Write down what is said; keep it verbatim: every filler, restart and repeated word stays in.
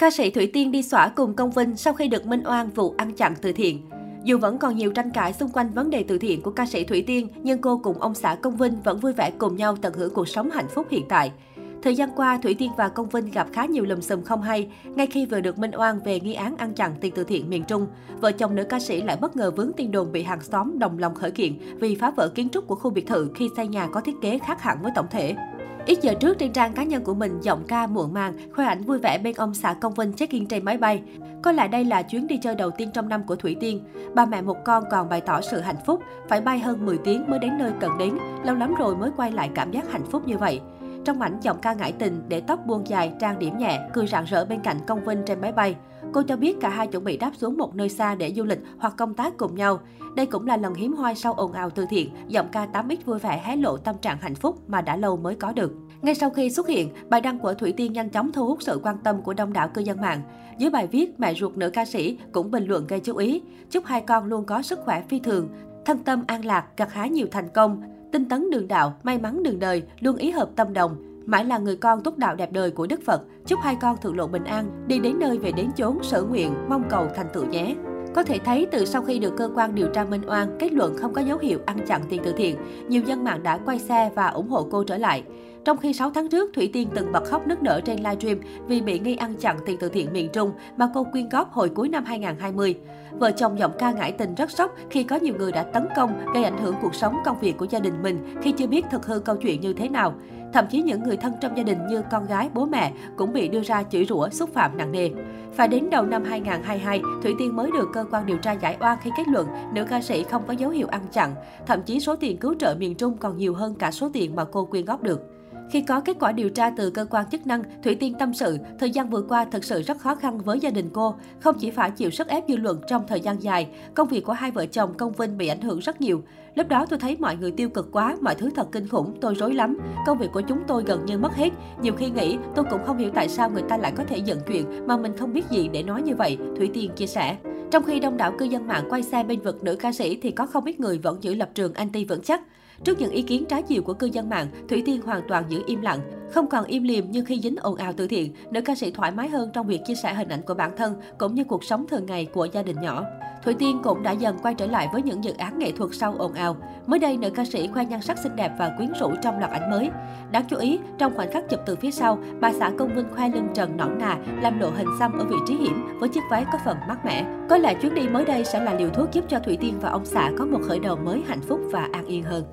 Ca sĩ Thủy Tiên đi xõa cùng Công Vinh sau khi được minh oan vụ ăn chặn từ thiện. Dù vẫn còn nhiều tranh cãi xung quanh vấn đề từ thiện của ca sĩ Thủy Tiên, nhưng cô cùng ông xã Công Vinh vẫn vui vẻ cùng nhau tận hưởng cuộc sống hạnh phúc hiện tại. Thời gian qua, Thủy Tiên và Công Vinh gặp khá nhiều lùm xùm không hay. Ngay khi vừa được minh oan về nghi án ăn chặn tiền từ thiện miền Trung, vợ chồng nữ ca sĩ lại bất ngờ vướng tin đồn bị hàng xóm đồng lòng khởi kiện vì phá vỡ kiến trúc của khu biệt thự khi xây nhà có thiết kế khác hẳn với tổng thể. Ít giờ trước, trên trang cá nhân của mình, giọng ca muộn màng, khoe ảnh vui vẻ bên ông xã Công Vinh check-in trên máy bay. Có lẽ đây là chuyến đi chơi đầu tiên trong năm của Thủy Tiên. Ba mẹ một con còn bày tỏ sự hạnh phúc, phải bay hơn mười tiếng mới đến nơi cần đến, lâu lắm rồi mới quay lại cảm giác hạnh phúc như vậy. Trong ảnh, giọng ca ngại tình, để tóc buông dài, trang điểm nhẹ, cười rạng rỡ bên cạnh Công Vinh trên máy bay. Cô cho biết cả hai chuẩn bị đáp xuống một nơi xa để du lịch hoặc công tác cùng nhau. Đây cũng là lần hiếm hoi sau ồn ào từ thiện, giọng ca tám ích vui vẻ hé lộ tâm trạng hạnh phúc mà đã lâu mới có được. Ngay sau khi xuất hiện, bài đăng của Thủy Tiên nhanh chóng thu hút sự quan tâm của đông đảo cư dân mạng. Dưới bài viết, mẹ ruột nữ ca sĩ cũng bình luận gây chú ý, chúc hai con luôn có sức khỏe phi thường, thân tâm an lạc, gặt hái nhiều thành công, tinh tấn đường đạo, may mắn đường đời, luôn ý hợp tâm đồng, mãi là người con túc đạo đẹp đời của Đức Phật. Chúc hai con thượng lộ bình an, đi đến nơi về đến chốn, sở nguyện, mong cầu thành tựu nhé. Có thể thấy, từ sau khi được cơ quan điều tra minh oan, kết luận không có dấu hiệu ăn chặn tiền từ thiện, nhiều dân mạng đã quay xe và ủng hộ cô trở lại. Trong khi sáu tháng trước, Thủy Tiên từng bật khóc nức nở trên livestream vì bị nghi ăn chặn tiền từ thiện miền Trung mà cô quyên góp hồi cuối năm hai nghìn không trăm hai mươi. Vợ chồng giọng ca ngại tình rất sốc khi có nhiều người đã tấn công, gây ảnh hưởng cuộc sống công việc của gia đình mình khi chưa biết thực hư câu chuyện như thế nào. Thậm chí những người thân trong gia đình như con gái, bố mẹ cũng bị đưa ra chửi rủa, xúc phạm nặng nề. Và đến đầu năm hai nghìn không trăm hai mươi hai, Thủy Tiên mới được cơ quan điều tra giải oan khi kết luận nữ ca sĩ không có dấu hiệu ăn chặn, thậm chí số tiền cứu trợ miền Trung còn nhiều hơn cả số tiền mà cô quyên góp được. Khi có kết quả điều tra từ cơ quan chức năng, Thủy Tiên tâm sự, thời gian vừa qua thực sự rất khó khăn với gia đình cô. Không chỉ phải chịu sức ép dư luận trong thời gian dài, công việc của hai vợ chồng Công Vinh bị ảnh hưởng rất nhiều. Lúc đó tôi thấy mọi người tiêu cực quá, mọi thứ thật kinh khủng, tôi rối lắm. Công việc của chúng tôi gần như mất hết. Nhiều khi nghĩ, tôi cũng không hiểu tại sao người ta lại có thể giận chuyện mà mình không biết gì để nói như vậy, Thủy Tiên chia sẻ. Trong khi đông đảo cư dân mạng quay xe bên vực nữ ca sĩ thì có không ít người vẫn giữ lập trường anti vững chắc. Trước những ý kiến trái chiều của cư dân mạng, Thủy Tiên hoàn toàn giữ im lặng. Không còn im lìm như khi dính ồn ào từ thiện, nữ ca sĩ thoải mái hơn trong việc chia sẻ hình ảnh của bản thân cũng như cuộc sống thường ngày của gia đình nhỏ. Thủy Tiên cũng đã dần quay trở lại với những dự án nghệ thuật sau ồn ào. Mới đây, nữ ca sĩ khoe nhan sắc xinh đẹp và quyến rũ trong loạt ảnh mới. Đáng chú ý, trong khoảnh khắc chụp từ phía sau, bà xã Công Vinh khoe lưng trần nõn nà, làm lộ hình xăm ở vị trí hiểm với chiếc váy có phần mát mẻ. Có lẽ chuyến đi mới đây sẽ là liều thuốc giúp cho Thủy Tiên và ông xã có một khởi đầu mới hạnh phúc và an yên hơn.